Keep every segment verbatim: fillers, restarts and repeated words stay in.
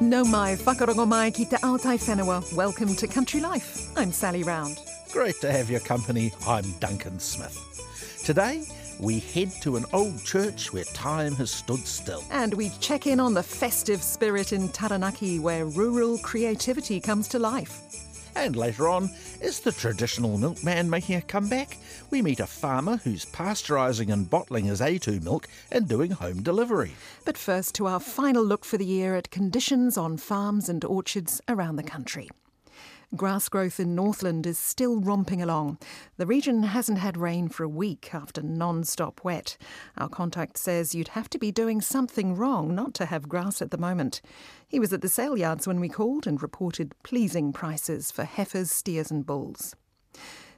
No mai, whakarongo mai ki te Aotai Whenua. Welcome to Country Life. I'm Sally Round. Great to have your company. I'm Duncan Smith. Today, we head to an old church where time has stood still. And we check in on the festive spirit in Taranaki, where rural creativity comes to life. And later on, is the traditional milkman making a comeback? We meet a farmer who's pasteurising and bottling his A two milk and doing home delivery. But first, to our final look for the year at conditions on farms and orchards around the country. Grass growth in Northland is still romping along. The region hasn't had rain for a week after non-stop wet. Our contact says you'd have to be doing something wrong not to have grass at the moment. He was at the sale yards when we called and reported pleasing prices for heifers, steers and bulls.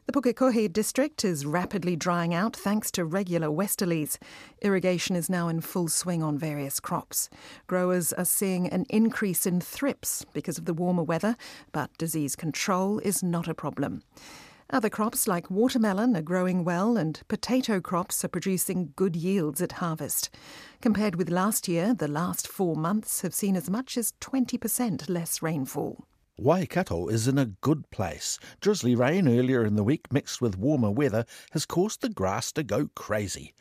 The Pukekohe district is rapidly drying out thanks to regular westerlies. Irrigation is now in full swing on various crops. Growers are seeing an increase in thrips because of the warmer weather, but disease control is not a problem. Other crops like watermelon are growing well and potato crops are producing good yields at harvest. Compared with last year, the last four months have seen as much as twenty percent less rainfall. Waikato is in a good place. Drizzly rain earlier in the week mixed with warmer weather has caused the grass to go crazy.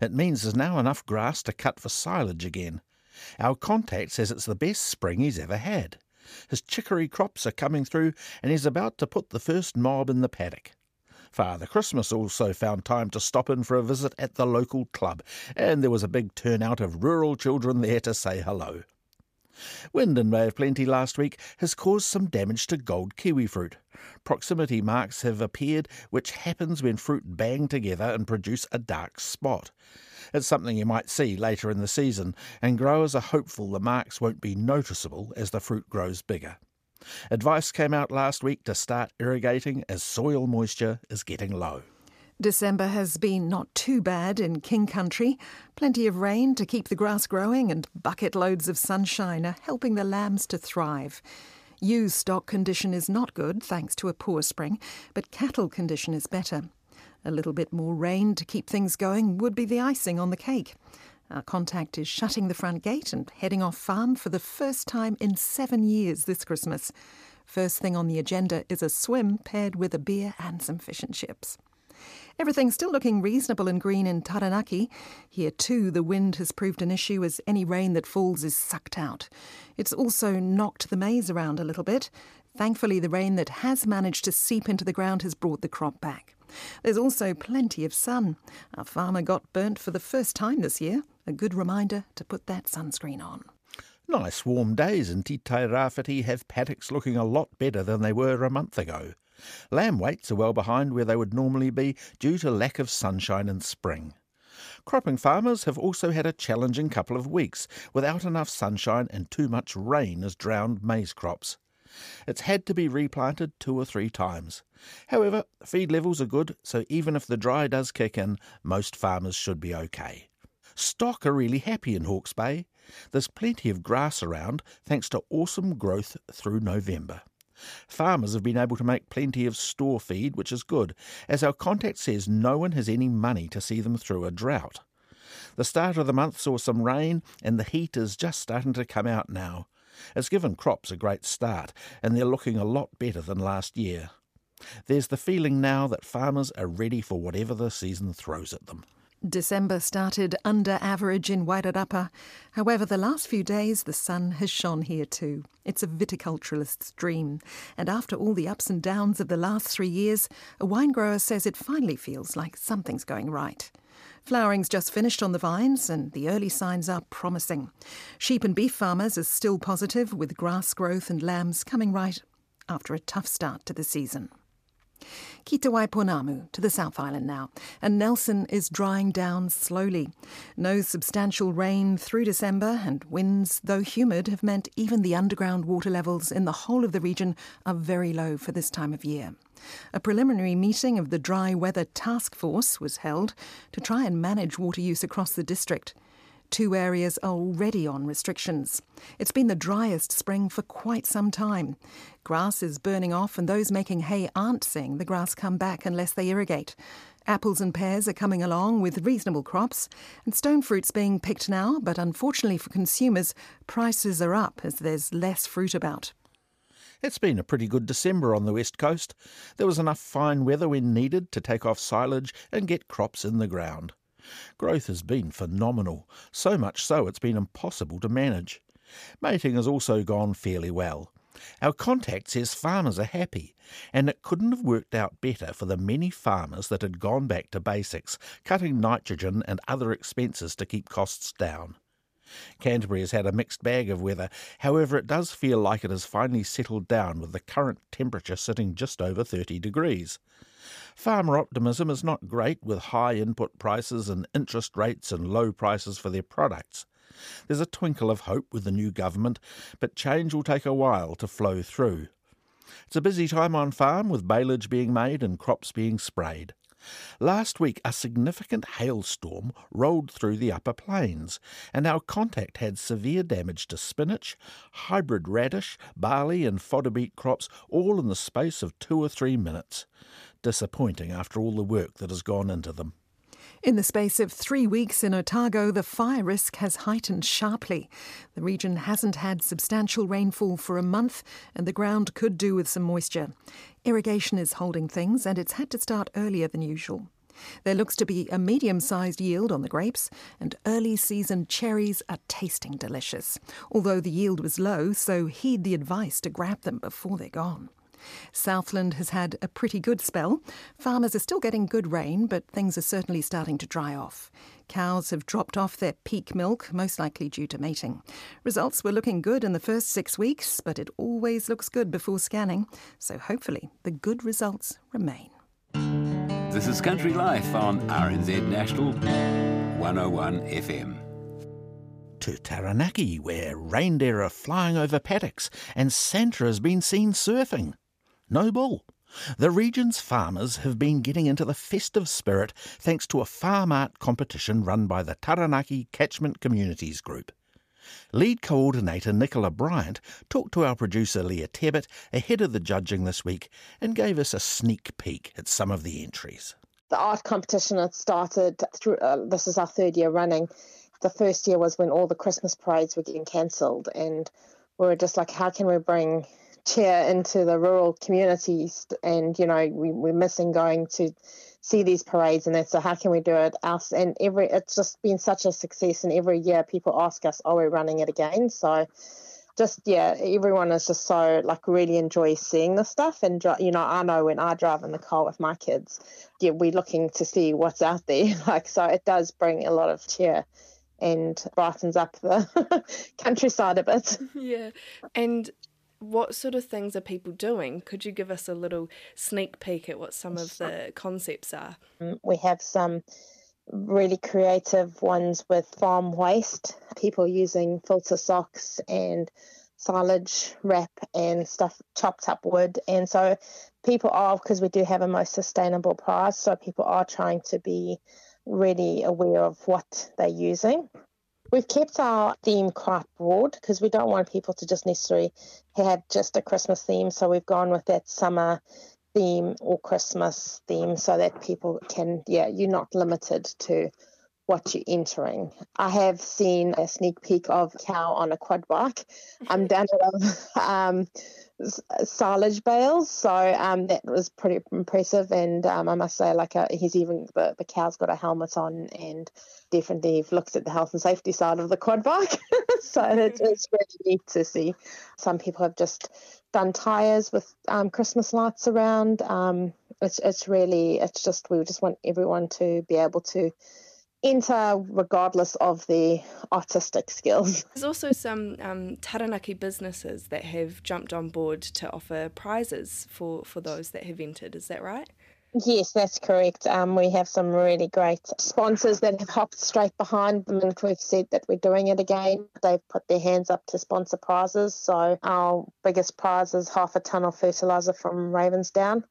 It means there's now enough grass to cut for silage again. Our contact says it's the best spring he's ever had. His chicory crops are coming through and he's about to put the first mob in the paddock. Father Christmas also found time to stop in for a visit at the local club, and there was a big turnout of rural children there to say hello. Wind and wave plenty last week has caused some damage to gold kiwi fruit. Proximity marks have appeared, which happens when fruit bang together and produce a dark spot. It's something you might see later in the season, and growers are hopeful the marks won't be noticeable as the fruit grows bigger. Advice came out last week to start irrigating as soil moisture is getting low. December has been not too bad in King Country. Plenty of rain to keep the grass growing and bucket loads of sunshine are helping the lambs to thrive. Ewe stock condition is not good thanks to a poor spring, but cattle condition is better. A little bit more rain to keep things going would be the icing on the cake. Our contact is shutting the front gate and heading off farm for the first time in seven years this Christmas. First thing on the agenda is a swim paired with a beer and some fish and chips. Everything's still looking reasonable and green in Taranaki. Here too, the wind has proved an issue as any rain that falls is sucked out. It's also knocked the maize around a little bit. Thankfully, the rain that has managed to seep into the ground has brought the crop back. There's also plenty of sun. Our farmer got burnt for the first time this year. A good reminder to put that sunscreen on. Nice warm days in Titai Rāwhiti have paddocks looking a lot better than they were a month ago. Lamb weights are well behind where they would normally be due to lack of sunshine in spring. Cropping farmers have also had a challenging couple of weeks without enough sunshine, and too much rain has drowned maize crops. It's had to be replanted two or three times. However, feed levels are good, so even if the dry does kick in, most farmers should be okay. Stock are really happy in Hawke's Bay. There's plenty of grass around thanks to awesome growth through November. Farmers have been able to make plenty of store feed, which is good, as our contact says no one has any money to see them through a drought. The start of the month saw some rain, and the heat is just starting to come out now. It's given crops a great start, and they're looking a lot better than last year. There's the feeling now that farmers are ready for whatever the season throws at them. December started under average in Wairarapa. However, the last few days the sun has shone here too. It's a viticulturalist's dream. And after all the ups and downs of the last three years, a wine grower says it finally feels like something's going right. Flowering's just finished on the vines and the early signs are promising. Sheep and beef farmers are still positive, with grass growth and lambs coming right after a tough start to the season. Ki te Waipōnamu, to the South Island now, and Nelson is drying down slowly. No substantial rain through December, and winds, though humid, have meant even the underground water levels in the whole of the region are very low for this time of year. A preliminary meeting of the Dry Weather Task Force was held to try and manage water use across the district. Two areas are already on restrictions. It's been the driest spring for quite some time. Grass is burning off and those making hay aren't seeing the grass come back unless they irrigate. Apples and pears are coming along with reasonable crops, and stone fruit's being picked now, but unfortunately for consumers, prices are up as there's less fruit about. It's been a pretty good December on the West Coast. There was enough fine weather when needed to take off silage and get crops in the ground. Growth has been phenomenal, so much so it's been impossible to manage. Mating has also gone fairly well. Our contact says farmers are happy, and it couldn't have worked out better for the many farmers that had gone back to basics, cutting nitrogen and other expenses to keep costs down. Canterbury has had a mixed bag of weather, however it does feel like it has finally settled down with the current temperature sitting just over thirty degrees. Farmer optimism is not great with high input prices and interest rates and low prices for their products. There's a twinkle of hope with the new government, but change will take a while to flow through. It's a busy time on farm with baleage being made and crops being sprayed. Last week a significant hailstorm rolled through the upper plains, and our contact had severe damage to spinach, hybrid radish, barley and fodder beet crops, all in the space of two or three minutes. Disappointing after all the work that has gone into them. In the space of three weeks in Otago, the fire risk has heightened sharply. The region hasn't had substantial rainfall for a month, and the ground could do with some moisture. Irrigation is holding things, and it's had to start earlier than usual. There looks to be a medium-sized yield on the grapes, and early-season cherries are tasting delicious. Although the yield was low, so heed the advice to grab them before they're gone. Southland has had a pretty good spell. Farmers are still getting good rain, but things are certainly starting to dry off. Cows have dropped off their peak milk, most likely due to mating. Results were looking good in the first six weeks, but it always looks good before scanning, so hopefully the good results remain. This is Country Life on R N Z National one oh one F M. To Taranaki, where reindeer are flying over paddocks and Santa has been seen surfing. No bull. The region's farmers have been getting into the festive spirit thanks to a farm art competition run by the Taranaki Catchment Communities Group. Lead coordinator Nicola Bryant talked to our producer Leah Tebbett ahead of the judging this week and gave us a sneak peek at some of the entries. The art competition had started through, uh, this is our third year running. The first year was when all the Christmas parades were getting cancelled, and we were just like, how can we bring cheer into the rural communities? And, you know, we, we're missing going to see these parades and that, so how can we do it else? And every it's just been such a success, and every year people ask us, are we running it again? So just, yeah, everyone is just so, like, really enjoy seeing this stuff. And, you know, I know when I drive in the car with my kids, yeah, we're looking to see what's out there. Like, so it does bring a lot of cheer and brightens up the countryside a bit. Yeah. And what sort of things are people doing? Could you give us a little sneak peek at what some of the concepts are? We have some really creative ones with farm waste, people using filter socks and silage wrap and stuff, chopped up wood. And so people are, because we do have a most sustainable prize, so people are trying to be really aware of what they're using. We've kept our theme quite broad because we don't want people to just necessarily have just a Christmas theme, so we've gone with that summer theme or Christmas theme so that people can, yeah, you're not limited to what you're entering. I have seen a sneak peek of cow on a quad bike. I'm down to um, silage bales, so um, that was pretty impressive. And um, I must say, like, a, he's even the, the cow's got a helmet on, and definitely looks at the health and safety side of the quad bike. So it's, it's really neat to see. Some people have just done tyres with um, Christmas lights around. Um, it's it's really it's just we just want everyone to be able to enter regardless of their artistic skills. There's also some um, Taranaki businesses that have jumped on board to offer prizes for, for those that have entered, is that right? Yes, that's correct. Um, we have some really great sponsors that have hopped straight behind them, and we've said that we're doing it again. They've put their hands up to sponsor prizes. So our biggest prize is half a tonne of fertiliser from Ravensdown.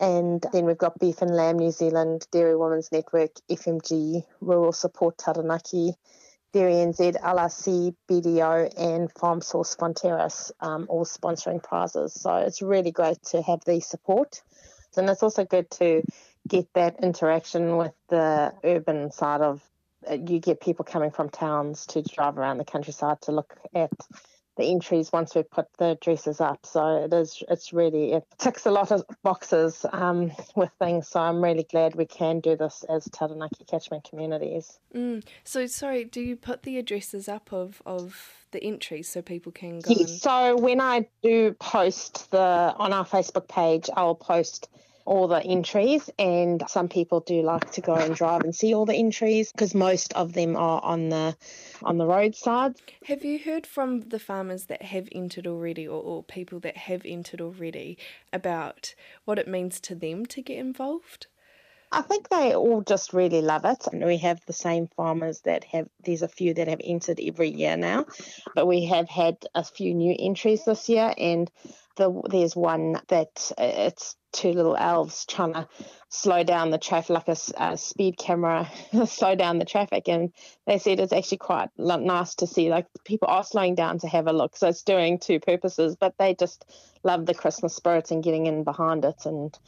And then we've got Beef and Lamb New Zealand, Dairy Women's Network, F M G, Rural Support Taranaki, Dairy N Z, A L C, B D O and Farm Source Fonterra, um, all sponsoring prizes. So it's really great to have the support. And it's also good to get that interaction with the urban side of, you get people coming from towns to drive around the countryside to look at the entries once we've put the dresses up. So it is, it's really, it ticks a lot of boxes um, with things. So I'm really glad we can do this as Taranaki Catchment Communities. Mm. So, sorry, do you put the addresses up of, of the entries so people can go? Yes, and... so when I do post the, on our Facebook page, I'll post all the entries, and some people do like to go and drive and see all the entries because most of them are on the on the roadside. Have you heard from the farmers that have entered already, or, or people that have entered already, about what it means to them to get involved? I think they all just really love it. And we have the same farmers that have, there's a few that have entered every year now, but we have had a few new entries this year, and the, there's one that it's two little elves trying to slow down the traffic, like a, a speed camera, slow down the traffic. And they said it's actually quite nice to see, like, people are slowing down to have a look. So it's doing two purposes, but they just love the Christmas spirit and getting in behind it. And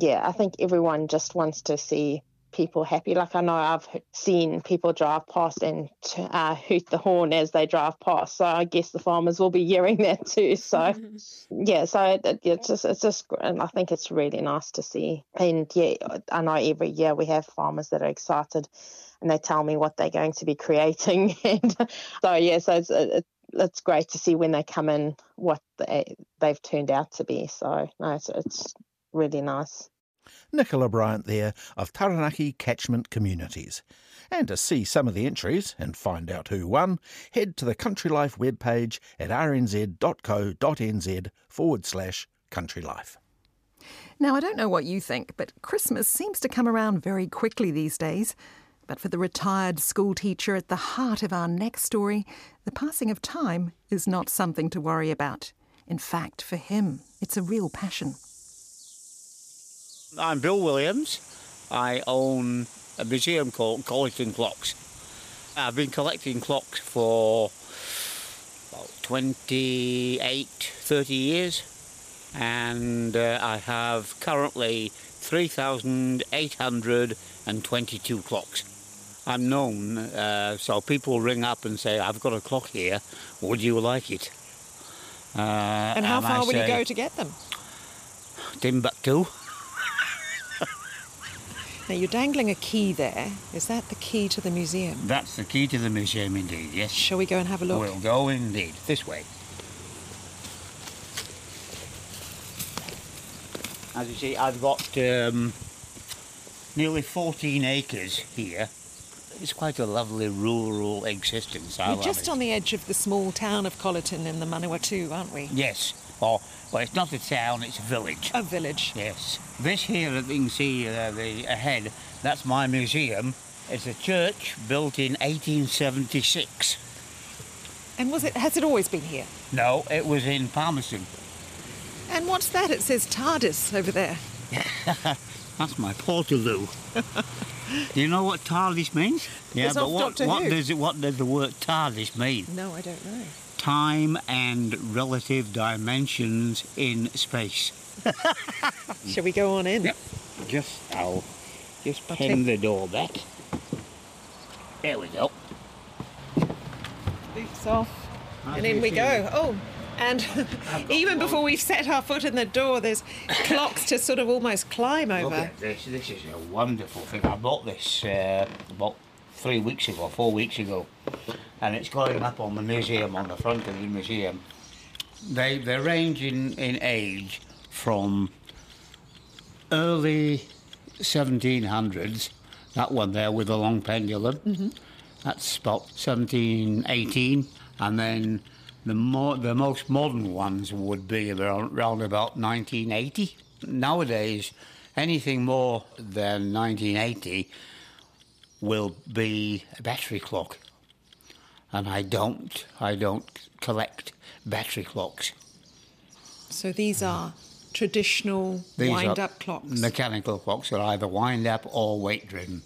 yeah, I think everyone just wants to see people happy. Like, I know I've seen people drive past and uh, hoot the horn as they drive past, so I guess the farmers will be hearing that too. So mm-hmm. yeah, so it, it, it's just it's just and I think it's really nice to see. And yeah, I know every year we have farmers that are excited, and they tell me what they're going to be creating. And so yeah, so it's it, it's great to see when they come in what they, they've turned out to be. So no, it's, it's really nice. Nicola Bryant there of Taranaki Catchment Communities. And to see some of the entries and find out who won, head to the Country Life webpage at rnz.co.nz forward slash Country Life. Now, I don't know what you think, but Christmas seems to come around very quickly these days. But for the retired school teacher at the heart of our next story, the passing of time is not something to worry about. In fact, for him, it's a real passion. I'm Bill Williams. I own a museum called Collecting Clocks. I've been collecting clocks for about twenty-eight, thirty years, and uh, I have currently three thousand eight hundred twenty-two clocks. I'm known, uh, so people ring up and say, I've got a clock here, would you like it? Uh, and how and far I will say, you go to get them? Timbuktu. Now, you're dangling a key there. Is that the key to the museum? That's the key to the museum indeed, yes. Shall we go and have a look? We'll go indeed, this way. As you see, I've got um, nearly fourteen acres here. It's quite a lovely rural existence. I we're love just it. on the edge of the small town of Colyton in the Manawatu, aren't we? Yes. Or, well, it's not a town, it's a village. A village. Yes. This here that you can see uh, the ahead, that's my museum. It's a church built in eighteen seventy-six. And was it? Has it always been here? No, it was in Palmerston. And what's that? It says Tardis over there. That's my Portaloo. Do you know what Tardis means? Yeah, it's but what, what does it? What does the word Tardis mean? No, I don't know. Time and relative dimensions in space. Shall we go on in? Yep. Just, I'll just pin the door back. There we go. Lifts off. And then we go. Oh, and even before we've set our foot in the door, there's clocks to sort of almost climb over. Look at this. This is a wonderful thing. I bought this uh, about three weeks ago, four weeks ago, and it's going up on the museum, on the front of the museum. They they range in, in age from early seventeen hundreds, that one there with the long pendulum, mm-hmm. That's about seventeen eighteen, and then the more the most modern ones would be around, around about nineteen eighty. Nowadays, anything more than nineteen eighty will be a battery clock, and I don't I don't collect battery clocks. So these are traditional wind-up clocks? Mechanical clocks that either wind-up or weight-driven.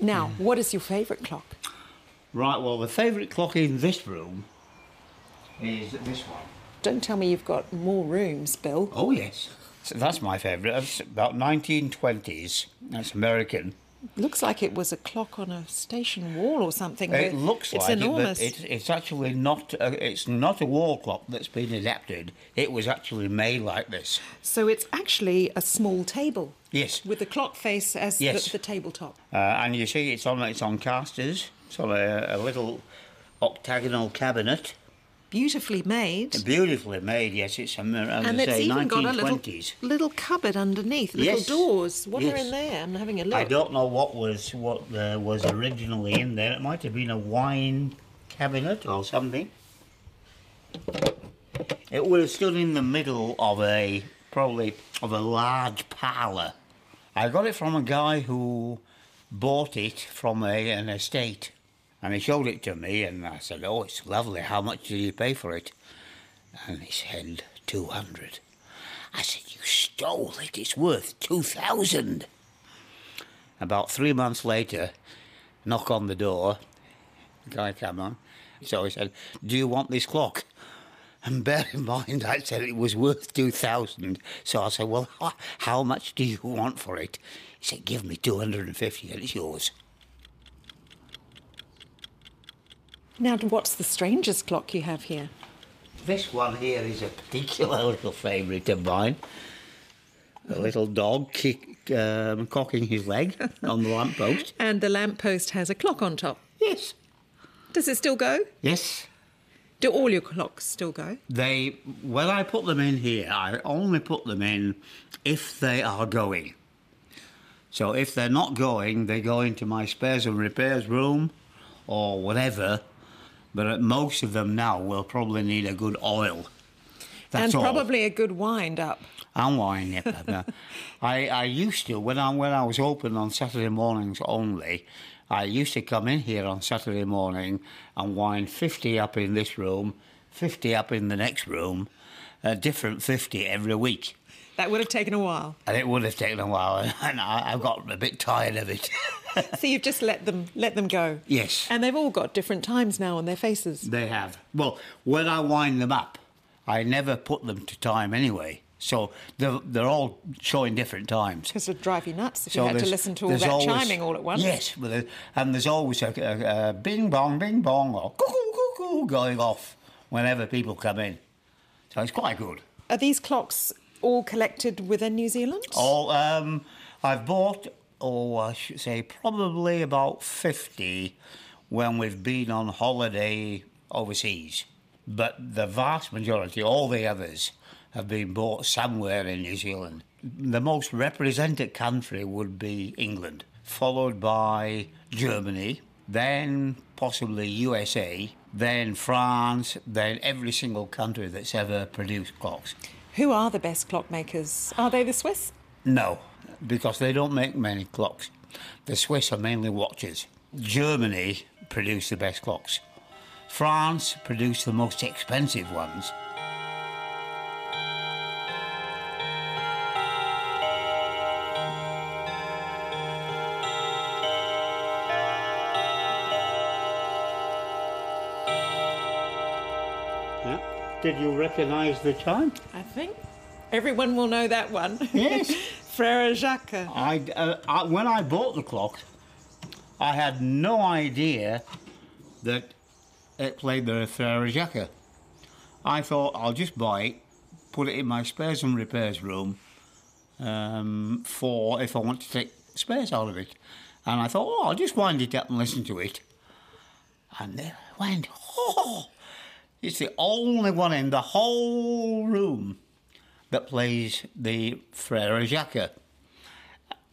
Now, mm. what is your favourite clock? Right, well, the favourite clock in this room is this one. Don't tell me you've got more rooms, Bill. Oh, yes. So that's my favourite. That's about nineteen twenties. That's American. Looks like it was a clock on a station wall or something. It looks like it, but it's, it's actually not a, it's not a wall clock that's been adapted. It was actually made like this. So it's actually a small table. Yes. With the clock face as yes. the, the tabletop. Uh, and you see it's on it's on casters. It's on a, a little octagonal cabinet. Beautifully made. Beautifully made, yes. It's a mirror, and it's say, even got a little, little cupboard underneath, little yes. doors. What yes. are in there? I'm having a look. I don't know what was what uh, was originally in there. It might have been a wine cabinet or something. It would have stood in the middle of a probably of a large parlour. I got it from a guy who bought it from a, an estate. And he showed it to me, and I said, oh, it's lovely, how much did you pay for it? And he said, two hundred. I said, you stole it, it's worth two thousand. About three months later, knock on the door, the guy came on, so he said, do you want this clock? And bear in mind, I said it was worth two thousand. So I said, well, how much do you want for it? He said, give me two hundred fifty, and it's yours. Now, what's the strangest clock you have here? This one here is a particular little favourite of mine. A little dog kick, um, cocking his leg on the lamppost. And the lamppost has a clock on top? Yes. Does it still go? Yes. Do all your clocks still go? They, when I put them in here, I only put them in if they are going. So if they're not going, they go into my spares and repairs room or whatever. But most of them now will probably need a good oil. That's and probably all. A good wind-up. And wind-up. I, I used to, when I, when I was open on Saturday mornings only, I used to come in here on Saturday morning and wind fifty up in this room, fifty up in the next room, a different fifty every week. That would have taken a while. And it would have taken a while, and I, I got a bit tired of it. So you've just let them let them go? Yes. And they've all got different times now on their faces? They have. Well, when I wind them up, I never put them to time anyway. So they're, they're all showing different times. Because it would drive you nuts if so you had to listen to all that always, chiming all at once. Yes, and there's always a, a, a bing-bong, bing-bong, or cuckoo-cuckoo going off whenever people come in. So it's quite good. Are these clocks all collected within New Zealand? All, um, I've bought, oh, I should say, probably about fifty when we've been on holiday overseas. But the vast majority, all the others, have been bought somewhere in New Zealand. The most represented country would be England, followed by Germany, then possibly U S A, then France, then every single country that's ever produced clocks. Who are the best clockmakers? Are they the Swiss? No, because they don't make many clocks. The Swiss are mainly watches. Germany produce the best clocks. France produce the most expensive ones. Did you recognise the chime? I think everyone will know that one. Yes. Frere Jacques. I, uh, I, when I bought the clock, I had no idea that it played the Frere Jacques. I thought, I'll just buy it, put it in my spares and repairs room um, for if I want to take spares out of it. And I thought, oh, I'll just wind it up and listen to it. And they went, oh, it's the only one in the whole room that plays the Frere Jacques.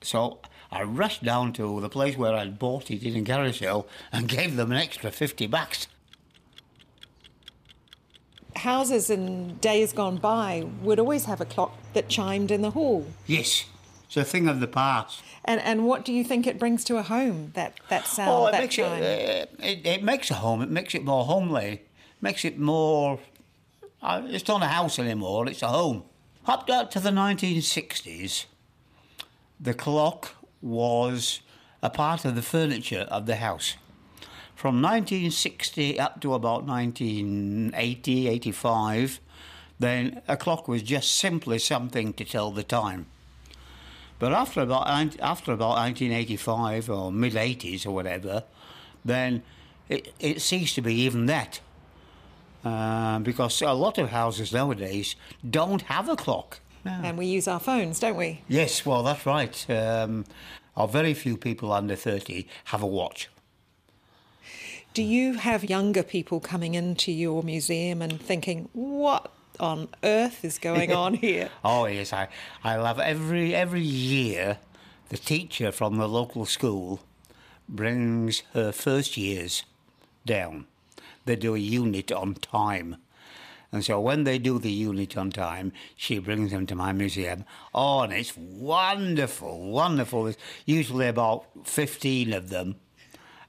So I rushed down to the place where I'd bought it in a garage sale and gave them an extra fifty bucks. Houses in days gone by would always have a clock that chimed in the hall. Yes, it's a thing of the past. And and what do you think it brings to a home, that, that sound, oh, it that makes chime? It, it, it makes a home, it makes it more homely, it makes it more... It's not a house anymore, it's a home. Up, up to the nineteen sixties, the clock was a part of the furniture of the house. From nineteen sixty up to about nineteen eighty, eighty-five, then a clock was just simply something to tell the time. But after about after about nineteen eighty-five or mid-eighties or whatever, then it, it ceased to be even that. Uh, because a lot of houses nowadays don't have a clock. No. And we use our phones, don't we? Yes, well, that's right. Um, our very few people under thirty have a watch. Do you have younger people coming into your museum and thinking, what on earth is going on here? Oh, yes, I, I love every every year the teacher from the local school brings her first years down. They do a unit on time. And so when they do the unit on time, she brings them to my museum. Oh, and it's wonderful, wonderful. There's usually about fifteen of them.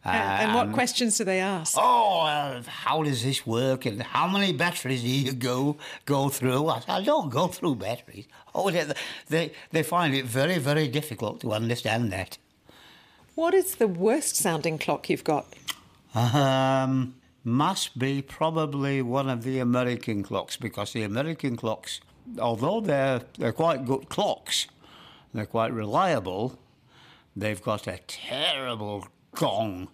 Uh, and what questions do they ask? Oh, uh, how does this work and how many batteries do you go go through? I, I don't go through batteries. Oh, they, they, they find it very, very difficult to understand that. What is the worst-sounding clock you've got? Um, must be probably one of the American clocks, because the American clocks, although they're, they're quite good clocks, they're quite reliable, they've got a terrible gong.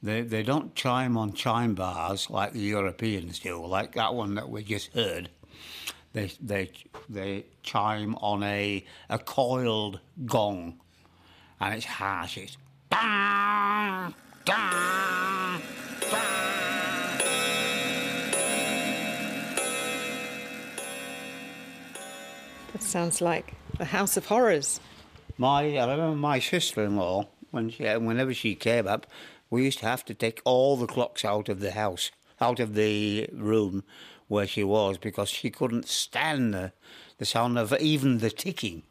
They they don't chime on chime bars like the Europeans do, like that one that we just heard. They they they chime on a a coiled gong, and it's harsh. It's bang, bang, bang. That sounds like the House of Horrors. My I remember my sister-in-law. When she, whenever she came up, we used to have to take all the clocks out of the house, out of the room where she was, because she couldn't stand the, the sound of even the ticking.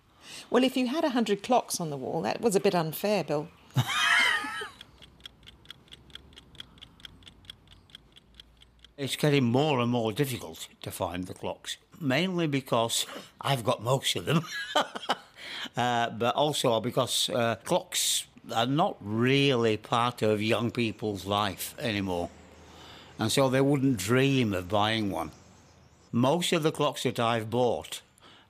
Well, if you had one hundred clocks on the wall, that was a bit unfair, Bill. It's getting more and more difficult to find the clocks, mainly because I've got most of them, uh, but also because uh, clocks... are not really part of young people's life anymore. And so they wouldn't dream of buying one. Most of the clocks that I've bought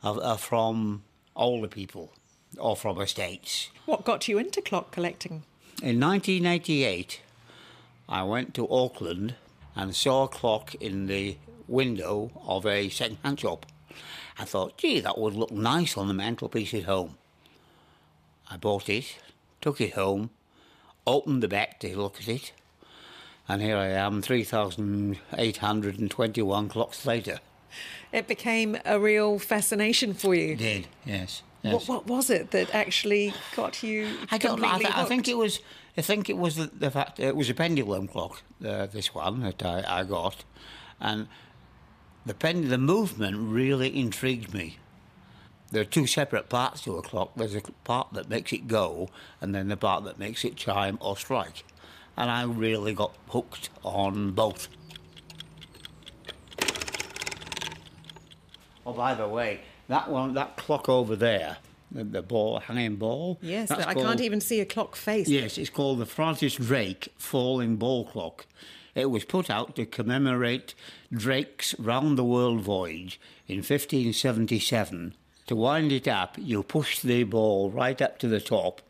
are, are from older people or from estates. What got you into clock collecting? In nineteen eighty-eight, I went to Auckland and saw a clock in the window of a second-hand shop. I thought, gee, that would look nice on the mantelpiece at home. I bought it. Took it home, opened the back to look at it, and here I am, three thousand eight hundred twenty-one clocks later. It became a real fascination for you. It did, yes. yes. What, what was it that actually got you I don't completely know. I, th- I think it was. I think it was the, the fact it was a pendulum clock. Uh, this one that I, I got, and the pen, the movement really intrigued me. There are two separate parts to a clock. There's a part that makes it go and then the part that makes it chime or strike. And I really got hooked on both. Oh, by the way, that one, that clock over there, the ball, hanging ball... Yes, I called, can't even see a clock face. Yes, it's called the Francis Drake Falling Ball Clock. It was put out to commemorate Drake's round-the-world voyage in fifteen seventy-seven... To wind it up, you push the ball right up to the top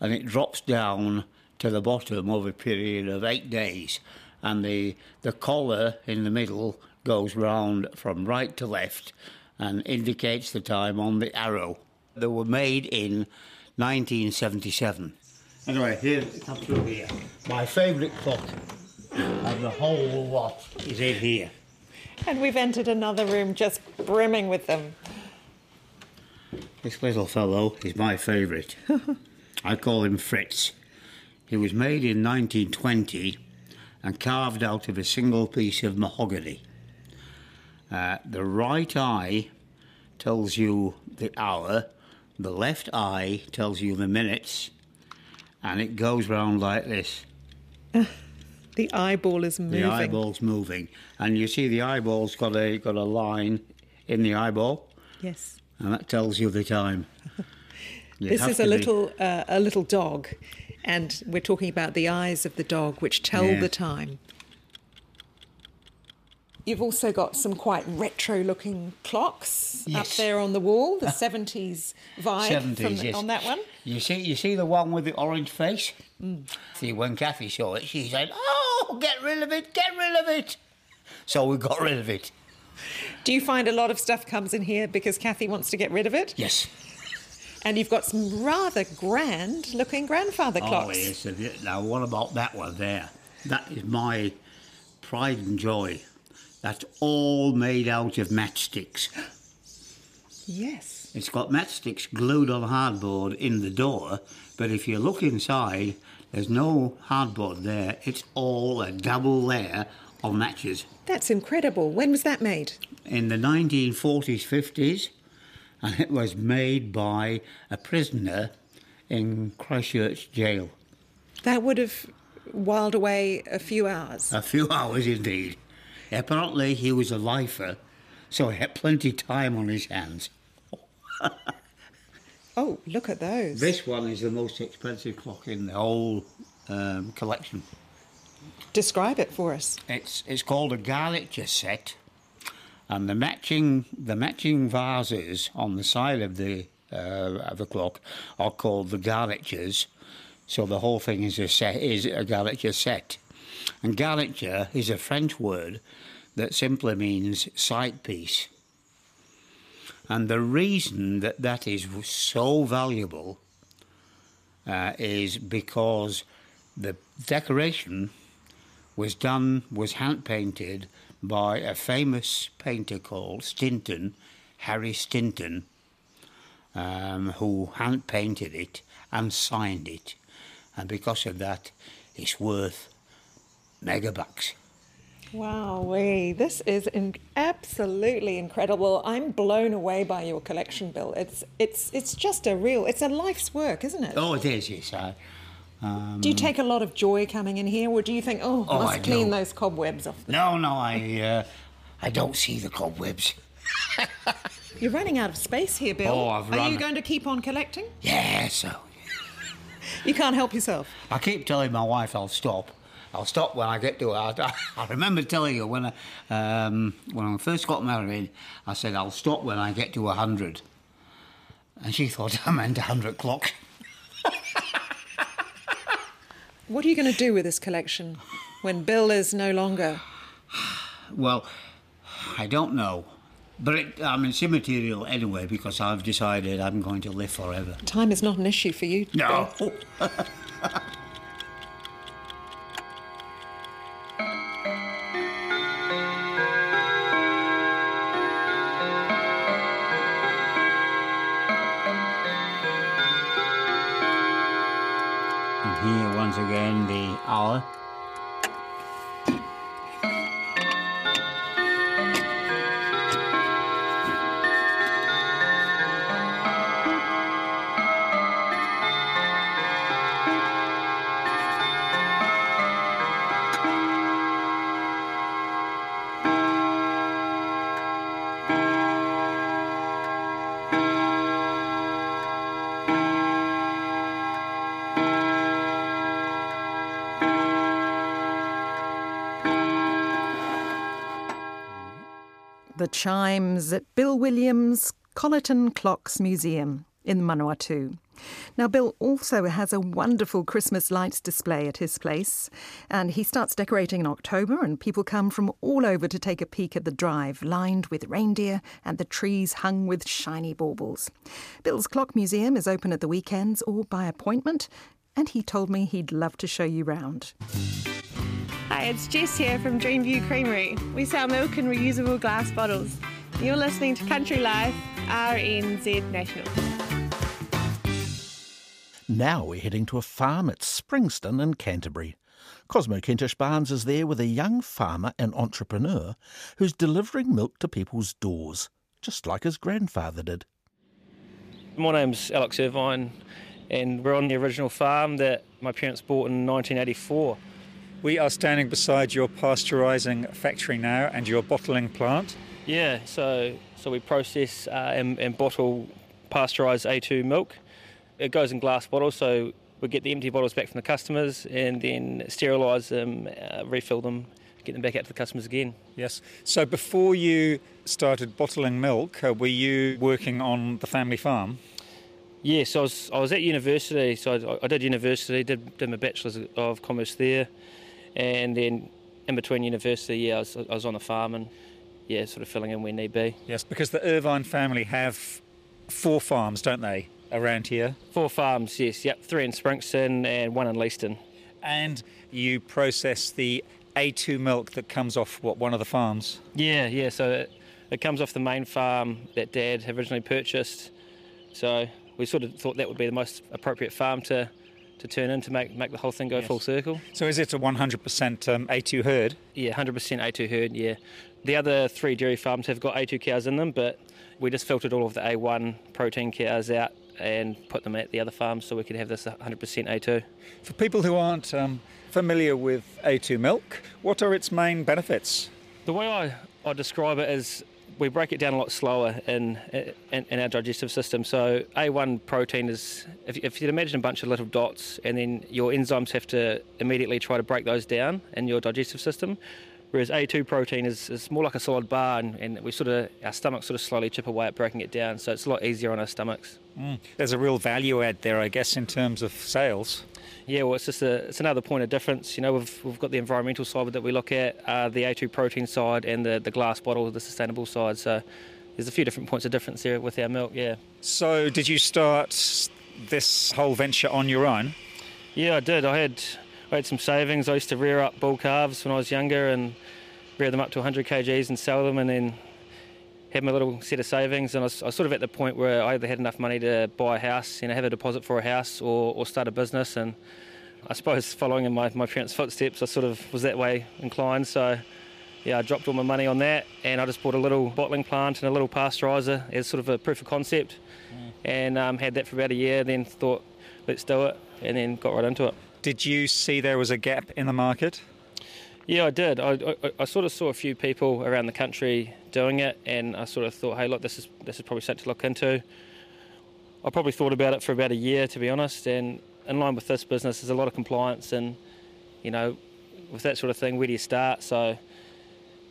and it drops down to the bottom over a period of eight days, and the the collar in the middle goes round from right to left and indicates the time on the arrow. They were made in nineteen seventy-seven. Anyway, here it comes through here. My favourite clock of the whole lot is in here. And we've entered another room just brimming with them. This little fellow is my favourite. I call him Fritz. He was made in nineteen twenty and carved out of a single piece of mahogany. Uh, the right eye tells you the hour, the left eye tells you the minutes, and it goes round like this. The eyeball is moving. The eyeball's moving. And you see the eyeball's got a, got a line in the eyeball. Yes. And that tells you the time. You this is a little, uh, a little dog, and we're talking about the eyes of the dog, which tell yeah. the time. You've also got some quite retro-looking clocks yes. up there on the wall, the seventies vibe seventies, from the, yes. on that one. You see you see the one with the orange face? Mm. See, when Kathy saw it, she said, oh, get rid of it, get rid of it. So we got rid of it. Do you find a lot of stuff comes in here because Kathy wants to get rid of it? Yes. And you've got some rather grand-looking grandfather clocks. Oh, yes. Now, what about that one there? That is my pride and joy. That's all made out of matchsticks. Yes. It's got matchsticks glued on hardboard in the door, but if you look inside, there's no hardboard there. It's all a double layer of matches. That's incredible. When was that made? In the nineteen forties, fifties, and it was made by a prisoner in Christchurch jail. That would have whiled away a few hours. A few hours, indeed. Apparently he was a lifer, so he had plenty of time on his hands. Oh, look at those. This one is the most expensive clock in the whole um, collection. Describe it for us. It's it's called a garniture set, and the matching the matching vases on the side of the uh, of the clock are called the garnitures. So the whole thing is a set, is a garniture set. And garniture is a French word that simply means sight piece. And the reason that that is so valuable uh, is because the decoration was done, was hand-painted by a famous painter called Stinton, Harry Stinton, um, who hand-painted it and signed it. And because of that, it's worth megabucks. Wow-wee, this is in- absolutely incredible. I'm blown away by your collection, Bill. It's it's it's just a real, it's a life's work, isn't it? Oh, it is, yes. I, um... Do you take a lot of joy coming in here, or do you think, oh, oh must I clean do. those cobwebs off? The no, no, I, uh, I don't see the cobwebs. You're running out of space here, Bill. Oh, I've run... Are you going to keep on collecting? Yes. Yeah, so... You can't help yourself. I keep telling my wife I'll stop. I'll stop when I get to it. I, I remember telling you when I, um, when I first got married, I said, I'll stop when I get to one hundred. And she thought I meant one hundred clocks. What are you going to do with this collection when Bill is no longer? Well, I don't know. But it, I mean, it's immaterial anyway, because I've decided I'm going to live forever. Time is not an issue for you. No. Again, the hour. The chimes at Bill Williams' Colyton Clocks Museum in Manawatu. Now, Bill also has a wonderful Christmas lights display at his place, and he starts decorating in October, and people come from all over to take a peek at the drive, lined with reindeer and the trees hung with shiny baubles. Bill's Clock Museum is open at the weekends or by appointment, and he told me he'd love to show you round. Hi, it's Jess here from Dreamview Creamery. We sell milk in reusable glass bottles. You're listening to Country Life, R N Z National. Now we're heading to a farm at Springston in Canterbury. Cosmo Kentish Barnes is there with a young farmer and entrepreneur who's delivering milk to people's doors, just like his grandfather did. My name's Alex Irvine, and we're on the original farm that my parents bought in nineteen eighty-four. We are standing beside your pasteurising factory now and your bottling plant. Yeah, so so we process uh, and, and bottle pasteurised A two milk. It goes in glass bottles, so we get the empty bottles back from the customers and then sterilise them, uh, refill them, get them back out to the customers again. Yes. So before you started bottling milk, uh, were you working on the family farm? Yes, I was, I was at university, so I, I did university, did, did my Bachelor's of Commerce there, and then in between university, yeah, I was, I was on the farm and, yeah, sort of filling in where need be. Yes, because the Irvine family have four farms, don't they? Around here? Four farms, yes, yep. Three in Springston and one in Leeston. And you process the A two milk that comes off, what, one of the farms? Yeah, yeah, so it, it comes off the main farm that Dad originally purchased. So we sort of thought that would be the most appropriate farm to, to turn in to make, make the whole thing go yes. full circle. So is it a one hundred percent um, A two herd? Yeah, one hundred percent A two herd, yeah. The other three dairy farms have got A two cows in them, but we just filtered all of the A one protein cows out and put them at the other farms so we could have this one hundred percent A two. For people who aren't um, familiar with A two milk, what are its main benefits? The way I, I describe it is we break it down a lot slower in, in, in our digestive system. So A one protein is, if, if you'd imagine a bunch of little dots, and then your enzymes have to immediately try to break those down in your digestive system, whereas A two protein is, is more like a solid bar, and, and we sort of our stomachs sort of slowly chip away at breaking it down, so it's a lot easier on our stomachs. Mm. There's a real value add there, I guess, in terms of sales. Yeah, well, it's just a, it's another point of difference. You know, we've we've got the environmental side that we look at, uh, the A two protein side, and the, the glass bottle, the sustainable side. So there's a few different points of difference there with our milk, yeah. So did you start this whole venture on your own? Yeah, I did. I had... I had some savings. I used to rear up bull calves when I was younger and rear them up to one hundred kilograms and sell them, and then had my little set of savings, and I was, I was sort of at the point where I either had enough money to buy a house, you know, have a deposit for a house, or, or start a business. And I suppose following in my, my parents' footsteps, I sort of was that way inclined. So yeah, I dropped all my money on that, and I just bought a little bottling plant and a little pasteuriser as sort of a proof of concept, mm. and um, had that for about a year, then thought, let's do it, and then got right into it. Did you see there was a gap in the market? Yeah, I did. I, I, I sort of saw a few people around the country doing it, and I sort of thought, hey, look, this is this is probably something to look into. I probably thought about it for about a year, to be honest, and in line with this business, there's a lot of compliance, and, you know, with that sort of thing, where do you start? So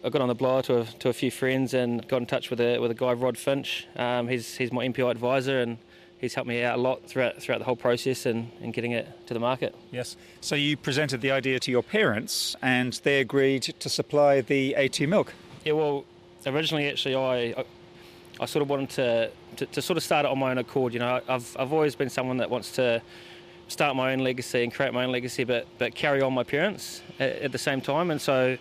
I got on the blower to a, to a few friends and got in touch with a, with a guy, Rod Finch. Um, he's, he's my M P I advisor, and he's helped me out a lot throughout throughout the whole process and, and getting it to the market. Yes. So you presented the idea to your parents and they agreed to supply the A two milk? Yeah, well, originally actually I I, I sort of wanted to, to, to sort of start it on my own accord. You know, I've I've always been someone that wants to start my own legacy and create my own legacy but, but carry on my parents at, at the same time. And so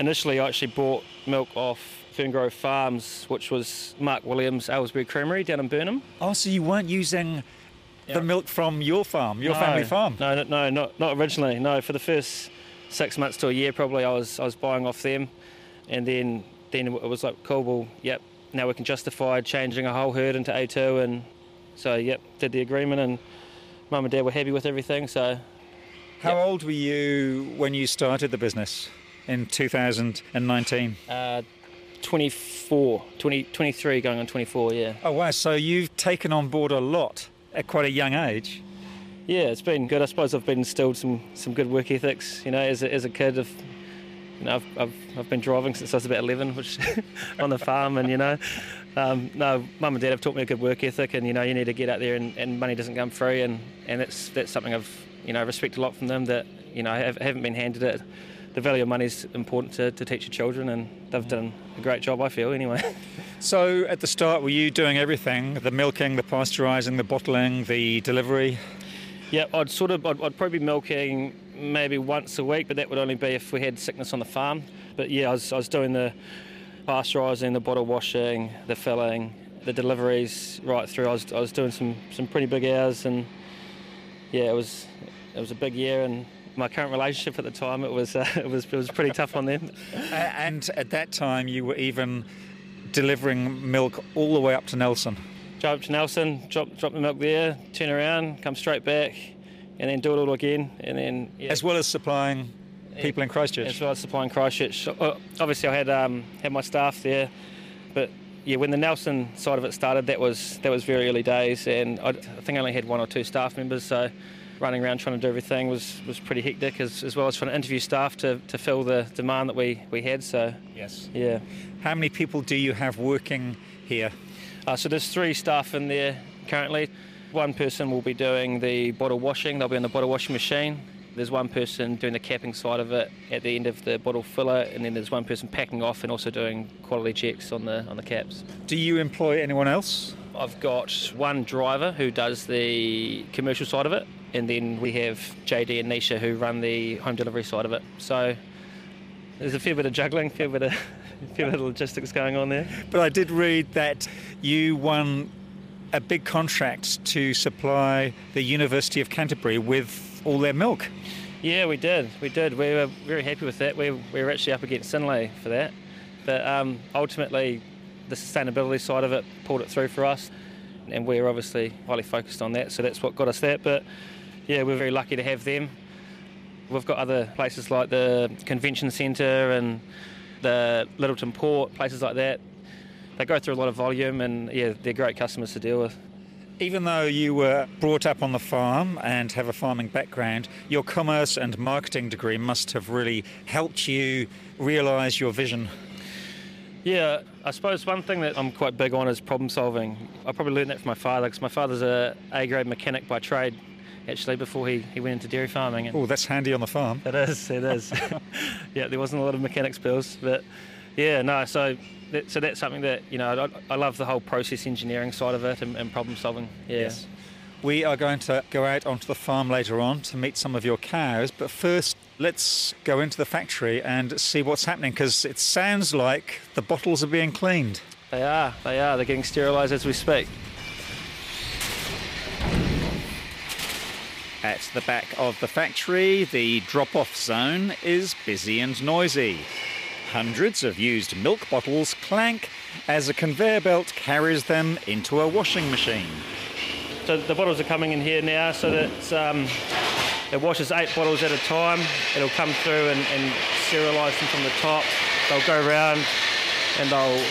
initially I actually bought milk off Ferngrove Farms, which was Mark Williams' Aylesbury Creamery down in Burnham. Oh, so you weren't using yeah. the milk from your farm, your no, family farm? No, no, no, not not originally. No, for the first six months to a year, probably I was I was buying off them, and then then it was like, cool, well, yep, now we can justify changing a whole herd into A two, and so yep, did the agreement, and Mum and Dad were happy with everything. So, how yep. old were you when you started the business in two thousand nineteen? Uh, twenty-four, twenty, twenty-three going on twenty-four, yeah. Oh, wow, so you've taken on board a lot at quite a young age. Yeah, it's been good. I suppose I've been instilled some, some good work ethics, you know, as a, as a kid. I've, you know, I've, I've, I've been driving since I was about eleven, which on the farm, and, you know, um, no, mum and dad have taught me a good work ethic, and you know you need to get out there, and, and money doesn't come free, and and that's that's something I've you know respect a lot from them, that you know I haven't been handed it. The value of money is important to, to teach your children, and they've done a great job, I feel, anyway. So at the start, were you doing everything? The milking, the pasteurising, the bottling, the delivery? Yeah, I'd sort of, I'd, I'd probably be milking maybe once a week, but that would only be if we had sickness on the farm. But yeah, I was, I was doing the pasteurising, the bottle washing, the filling, the deliveries right through. I was, I was doing some, some pretty big hours, and yeah, it was, it was a big year, and my current relationship at the time, it was uh, it was it was pretty tough on them. And at that time, you were even delivering milk all the way up to Nelson. Drive up to Nelson, drop drop the milk there, turn around, come straight back, and then do it all again. And then yeah. As well as supplying people yeah, in Christchurch. As well as supplying Christchurch. Obviously, I had um, had my staff there, but yeah, when the Nelson side of it started, that was that was very early days, and I'd, I think I only had one or two staff members, so. Running around trying to do everything was, was pretty hectic, as, as well as trying to interview staff to, to fill the demand that we, we had, so... Yes. Yeah. How many people do you have working here? Uh, so there's three staff in there currently. One person will be doing the bottle washing, they'll be on the bottle washing machine. There's one person doing the capping side of it at the end of the bottle filler, and then there's one person packing off and also doing quality checks on the on the caps. Do you employ anyone else? I've got one driver who does the commercial side of it, and then we have J D and Nisha who run the home delivery side of it. So there's a fair bit of juggling, fair bit of, fair bit of logistics going on there. But I did read that you won a big contract to supply the University of Canterbury with all their milk. Yeah, we did. We did. We were very happy with that. We, we were actually up against Sinlay for that. But um, ultimately, the sustainability side of it pulled it through for us, and we were obviously highly focused on that, so that's what got us that. But yeah, we're very lucky to have them. We've got other places like the Convention Centre and the Littleton Port, places like that. They go through a lot of volume, and yeah, they're great customers to deal with. Even though you were brought up on the farm and have a farming background, your commerce and marketing degree must have really helped you realise your vision. Yeah, I suppose one thing that I'm quite big on is problem solving. I probably learned that from my father, because my father's a A-grade mechanic by trade, actually, before he, he went into dairy farming. And oh, that's handy on the farm. It is, it is. Yeah, there wasn't a lot of mechanics bills, but yeah, no, so... So that's something that, you know, I love the whole process engineering side of it and, and problem solving. Yeah. Yes. We are going to go out onto the farm later on to meet some of your cows, but first let's go into the factory and see what's happening, because it sounds like the bottles are being cleaned. They are, they are. They're getting sterilised as we speak. At the back of the factory, the drop-off zone is busy and noisy. Hundreds of used milk bottles clank as a conveyor belt carries them into a washing machine. So the bottles are coming in here now, so that it's, um, it washes eight bottles at a time. It'll come through and, and sterilise them from the top. They'll go around and they'll,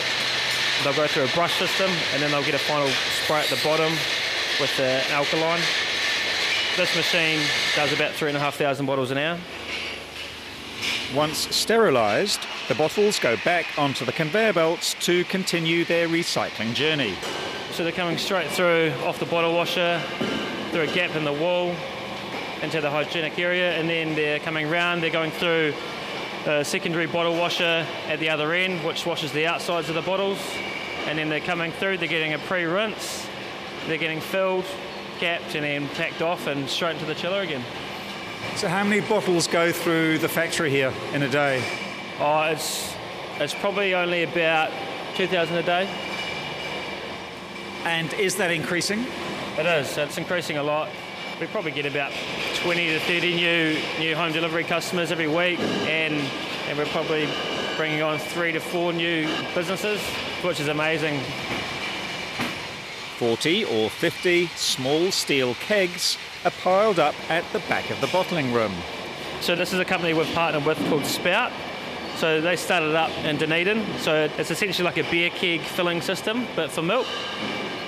they'll go through a brush system, and then they'll get a final spray at the bottom with the alkaline. This machine does about three and a half thousand bottles an hour. Once sterilised, the bottles go back onto the conveyor belts to continue their recycling journey. So they're coming straight through off the bottle washer, through a gap in the wall, into the hygienic area, and then they're coming round, they're going through a secondary bottle washer at the other end, which washes the outsides of the bottles, and then they're coming through, they're getting a pre-rinse, they're getting filled, capped, and then packed off and straight into the chiller again. So how many bottles go through the factory here in a day? Oh, it's, it's probably only about two thousand a day. And is that increasing? It is. It's increasing a lot. We probably get about twenty to thirty new new home delivery customers every week, and, and we're probably bringing on three to four new businesses, which is amazing. forty or fifty small steel kegs are piled up at the back of the bottling room. So this is a company we've partnered with called Spout. So they started up in Dunedin. So it's essentially like a beer keg filling system, but for milk.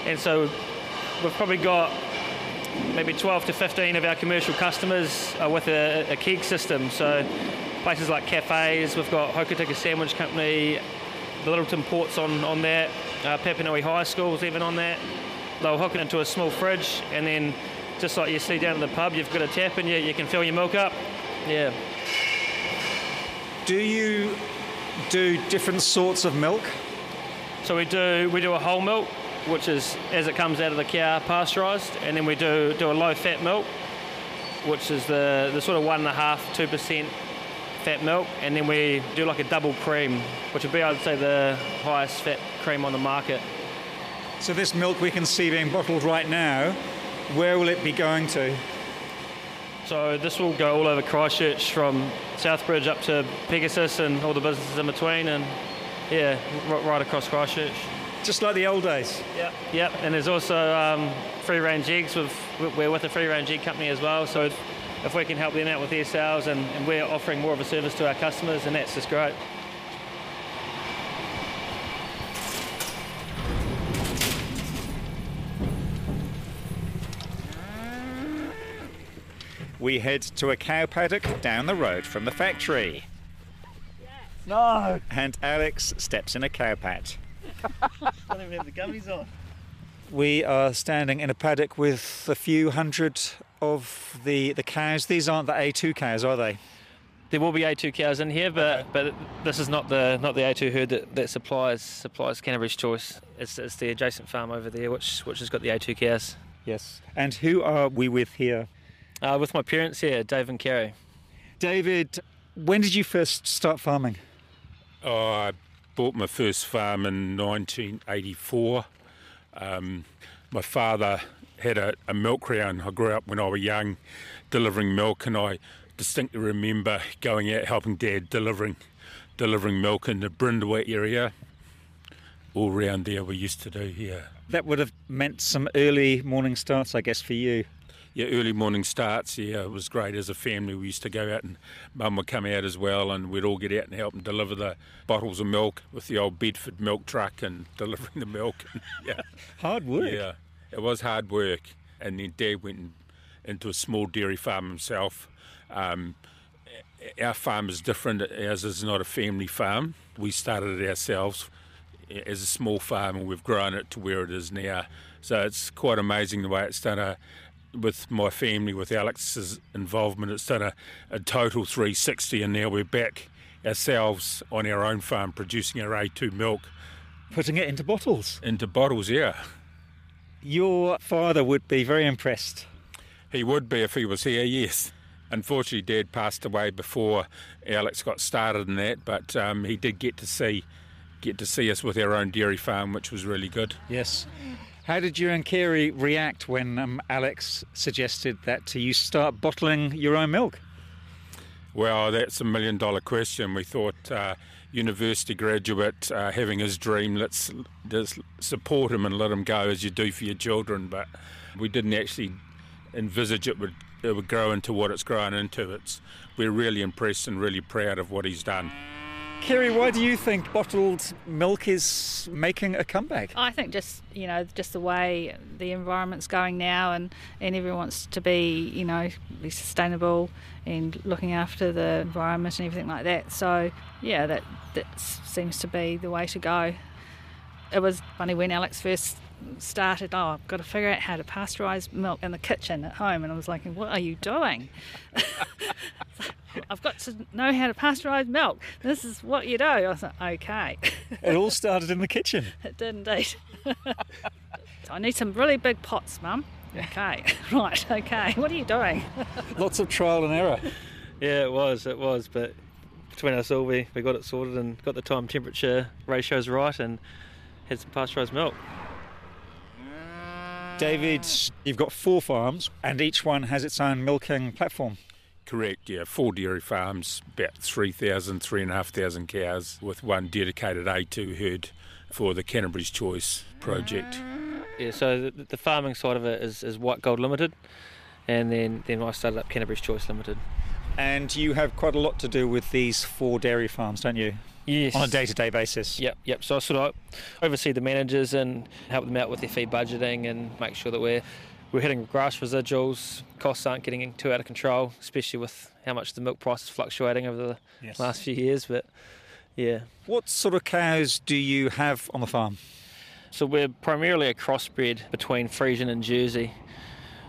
And so we've probably got maybe twelve to fifteen of our commercial customers are with a, a keg system. So places like cafes, we've got Hokitika Sandwich Company, the Littleton Port's on, on that. uh, Papanui High School's even on that. They'll hook it into a small fridge, and then just like you see down in the pub, you've got a tap and you, you can fill your milk up. Yeah. Do you do different sorts of milk? So we do we do a whole milk, which is as it comes out of the cow, pasteurised, and then we do do a low-fat milk, which is the, the sort of one and a half, two percent fat milk, and then we do like a double cream, which would be, I'd say, the highest fat cream on the market. So this milk we can see being bottled right now, where will it be going to? So this will go all over Christchurch, from Southbridge up to Pegasus and all the businesses in between, and yeah, right across Christchurch. Just like the old days? Yep, yep. And there's also um, free-range eggs. With, we're with a free-range egg company as well, so if, if we can help them out with their sales, and, and we're offering more of a service to our customers, and that's just great. We head to a cow paddock down the road from the factory. No! And Alex steps in a cow pat. I don't even have the gummies on. We are standing in a paddock with a few hundred of the, the cows. These aren't the A two cows, are they? There will be A two cows in here, but okay. but this is not the not the A two herd that, that supplies supplies Canterbury's Choice. It's, it's the adjacent farm over there, which which has got the A two cows. Yes. And who are we with here? Uh, with my parents here, Dave and Kerry. David, when did you first start farming? Oh, I bought my first farm in nineteen eighty-four. Um, my father had a, a milkery, and I grew up when I was young delivering milk, and I distinctly remember going out helping Dad delivering delivering milk in the Brindlewood area. All round there we used to do here. That would have meant some early morning starts, I guess, for you. Yeah, early morning starts, yeah, it was great as a family. We used to go out, and Mum would come out as well, and we'd all get out and help and deliver the bottles of milk with the old Bedford milk truck and delivering the milk. Yeah. Hard work. Yeah, it was hard work. And then Dad went in, into a small dairy farm himself. Um, our farm is different. Ours is not a family farm. We started it ourselves as a small farm, and we've grown it to where it is now. So it's quite amazing the way it's done. A, with my family, with Alex's involvement, it's done a, a total three sixty, and now we're back ourselves on our own farm producing our A two milk. Putting it into bottles? Into bottles, yeah. Your father would be very impressed. He would be if he was here, yes. Unfortunately, Dad passed away before Alex got started in that, but um, he did get to see get to see us with our own dairy farm, which was really good. Yes. How did you and Kerry react when um, Alex suggested that you start bottling your own milk? Well, that's a million-dollar question. We thought, uh, university graduate uh, having his dream, let's just support him and let him go as you do for your children. But we didn't actually envisage it would, it would grow into what it's grown into. It's, we're really impressed and really proud of what he's done. Kerry, why do you think bottled milk is making a comeback? I think just, you know, just the way the environment's going now, and, and everyone wants to be, you know, be sustainable and looking after the environment and everything like that. So, yeah, that, that seems to be the way to go. It was funny when Alex first started, oh, I've got to figure out how to pasteurise milk in the kitchen at home, and I was like, what are you doing? I've got to know how to pasteurise milk. This is what you do. I was like, okay. It all started in the kitchen. It did indeed. I need some really big pots, Mum. Okay, right, okay. What are you doing? Lots of trial and error. Yeah, it was, it was. But between us all, we, we got it sorted and got the time temperature ratios right and had some pasteurised milk. David, you've got four farms, and each one has its own milking platform. Correct, yeah. Four dairy farms, about three thousand, three thousand five hundred cows, with one dedicated A two herd for the Canterbury's Choice project. Yeah, so the, the farming side of it is, is White Gold Limited, and then, then I started up Canterbury's Choice Limited. And you have quite a lot to do with these four dairy farms, don't you? Yes. On a day-to-day basis? Yep, yep. So I sort of oversee the managers and help them out with their feed budgeting and make sure that we're We're hitting grass residuals, costs aren't getting too out of control, especially with how much the milk price is fluctuating over the yes. last few years, but yeah. What sort of cows do you have on the farm? So we're primarily a crossbred between Friesian and Jersey.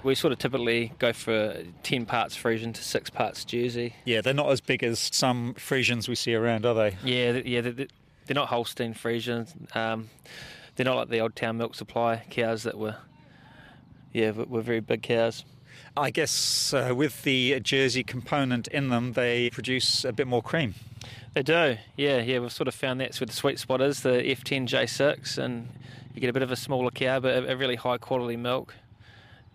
We sort of typically go for ten parts Friesian to six parts Jersey. Yeah, they're not as big as some Friesians we see around, are they? Yeah, yeah, they're not Holstein Friesians. Um, they're not like the Old Town Milk Supply cows that were, yeah, were very big cows. I guess uh, with the Jersey component in them, they produce a bit more cream. They do, yeah, yeah. We've sort of found that's where the sweet spot is, the F ten J six, and you get a bit of a smaller cow, but a really high quality milk.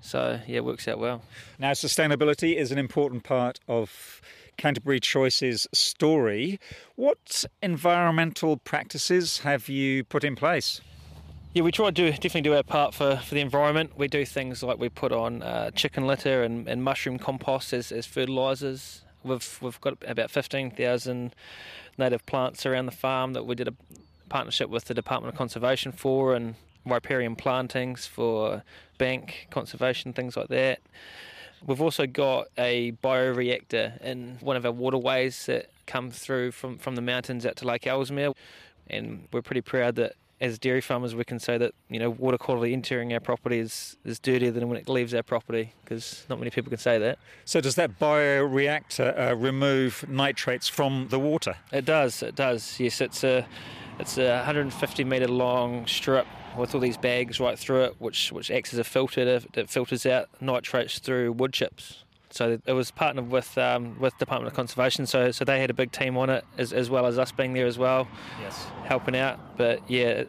So, yeah, it works out well. Now, sustainability is an important part of Canterbury Choice's story. What environmental practices have you put in place? Yeah, we try to do, definitely do our part for, for the environment. We do things like we put on uh, chicken litter and, and mushroom compost as, as fertilisers. We've we've got about fifteen thousand native plants around the farm that we did a partnership with the Department of Conservation for, and riparian plantings for bank conservation, things like that. We've also got a bioreactor in one of our waterways that come through from, from the mountains out to Lake Ellesmere, and we're pretty proud that as dairy farmers, we can say that, you know, water quality entering our property is, is dirtier than when it leaves our property, because not many people can say that. So does that bioreactor uh, remove nitrates from the water? It does, it does, yes. It's a it's a one hundred fifty metre long strip with all these bags right through it, which, which acts as a filter that filters out nitrates through wood chips. So it was partnered with um, with Department of Conservation, so so they had a big team on it, as as well as us being there as well, yes, helping out. But yeah,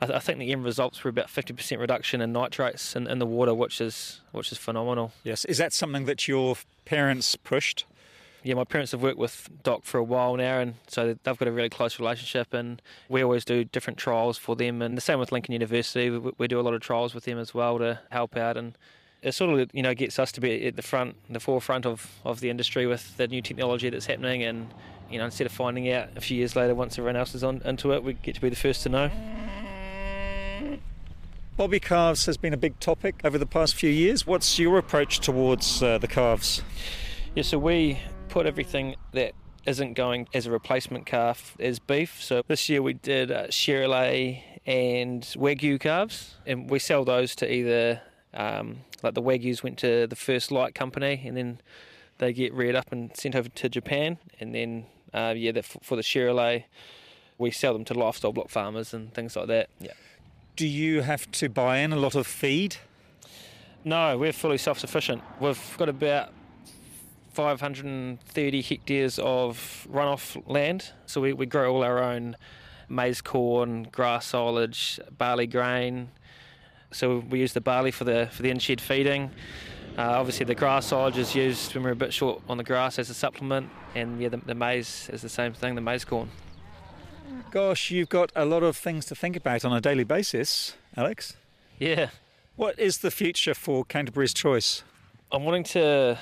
I, th- I think the end results were about fifty percent reduction in nitrates in, in the water, which is which is phenomenal. Yes, is that something that your parents pushed? Yeah, my parents have worked with Doc for a while now, and so they've got a really close relationship, and we always do different trials for them, and the same with Lincoln University. We, we do a lot of trials with them as well to help out, and it sort of, you know, gets us to be at the front, the forefront of, of the industry with the new technology that's happening, and, you know, instead of finding out a few years later once everyone else is on into it, we get to be the first to know. Bobby calves has been a big topic over the past few years. What's your approach towards uh, the calves? Yeah, so we put everything that isn't going as a replacement calf as beef. So this year we did uh, Charolais and Wagyu calves, and we sell those to either... Um, like the Wagyus went to the First Light Company, and then they get reared up and sent over to Japan, and then uh, yeah, that for, for the Charolais, we sell them to lifestyle block farmers and things like that. Yeah. Do you have to buy in a lot of feed? No, we're fully self-sufficient. We've got about five hundred thirty hectares of runoff land, so we, we grow all our own maize, corn, grass silage, barley grain. So we use the barley for the for the in-shed feeding. Uh, obviously the grass silage is used when we're a bit short on the grass as a supplement, and yeah, the, the maize is the same thing, the maize corn. Gosh, you've got a lot of things to think about on a daily basis, Alex. Yeah. What is the future for Canterbury's Choice? I'm wanting to,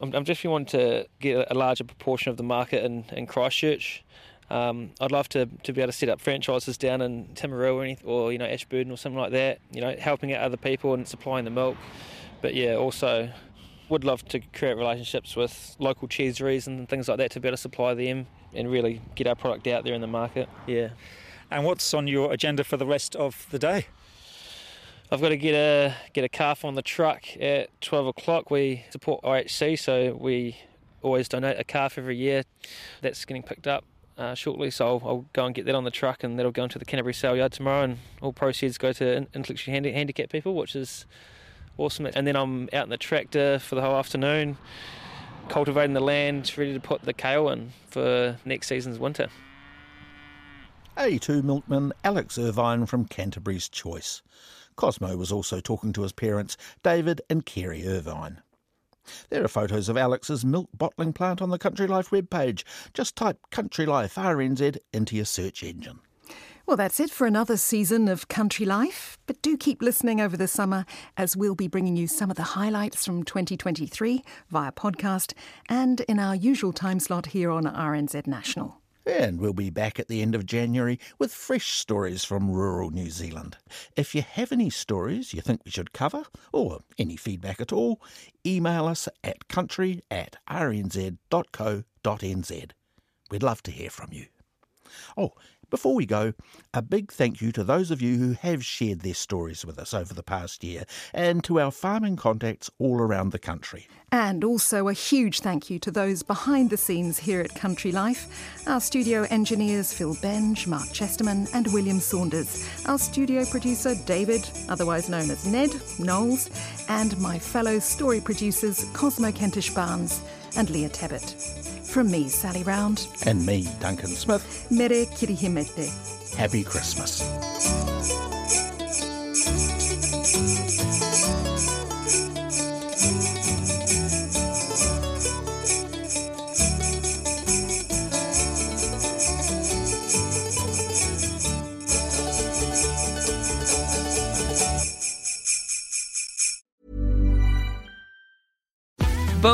I'm, I'm definitely wanting to get a larger proportion of the market in, in Christchurch. Um, I'd love to, to be able to set up franchises down in Timaru or, anything, or you know, Ashburton or something like that, you know, helping out other people and supplying the milk. But yeah, also would love to create relationships with local cheeseries and things like that to be able to supply them and really get our product out there in the market. Yeah. And what's on your agenda for the rest of the day? I've got to get a get a calf on the truck at twelve o'clock. We support I H C, so we always donate a calf every year. That's getting picked up Uh, shortly, so I'll, I'll go and get that on the truck, and that'll go into the Canterbury sale yard tomorrow, and all proceeds go to in- intellectually handi- handicapped people, which is awesome. And then I'm out in the tractor for the whole afternoon, cultivating the land, ready to put the kale in for next season's winter. A two milkman Alex Irvine from Canterbury's Choice. Cosmo was also talking to his parents, David and Kerry Irvine. There are photos of Alex's milk bottling plant on the Country Life webpage. Just type Country Life R N Z into your search engine. Well, that's it for another season of Country Life. But do keep listening over the summer, as we'll be bringing you some of the highlights from twenty twenty-three via podcast and in our usual time slot here on R N Z National. And we'll be back at the end of January with fresh stories from rural New Zealand. If you have any stories you think we should cover, or any feedback at all, email us at country at rnz.co.nz. We'd love to hear from you. Oh, Before we go, a big thank you to those of you who have shared their stories with us over the past year, and to our farming contacts all around the country. And also a huge thank you to those behind the scenes here at Country Life, our studio engineers Phil Benge, Mark Chesterman and William Saunders, our studio producer David, otherwise known as Ned, Knowles, and my fellow story producers Cosmo Kentish Barnes and Leah Tebbett. From me, Sally Round. And me, Duncan Smith. Mere kirihimete. Happy Christmas.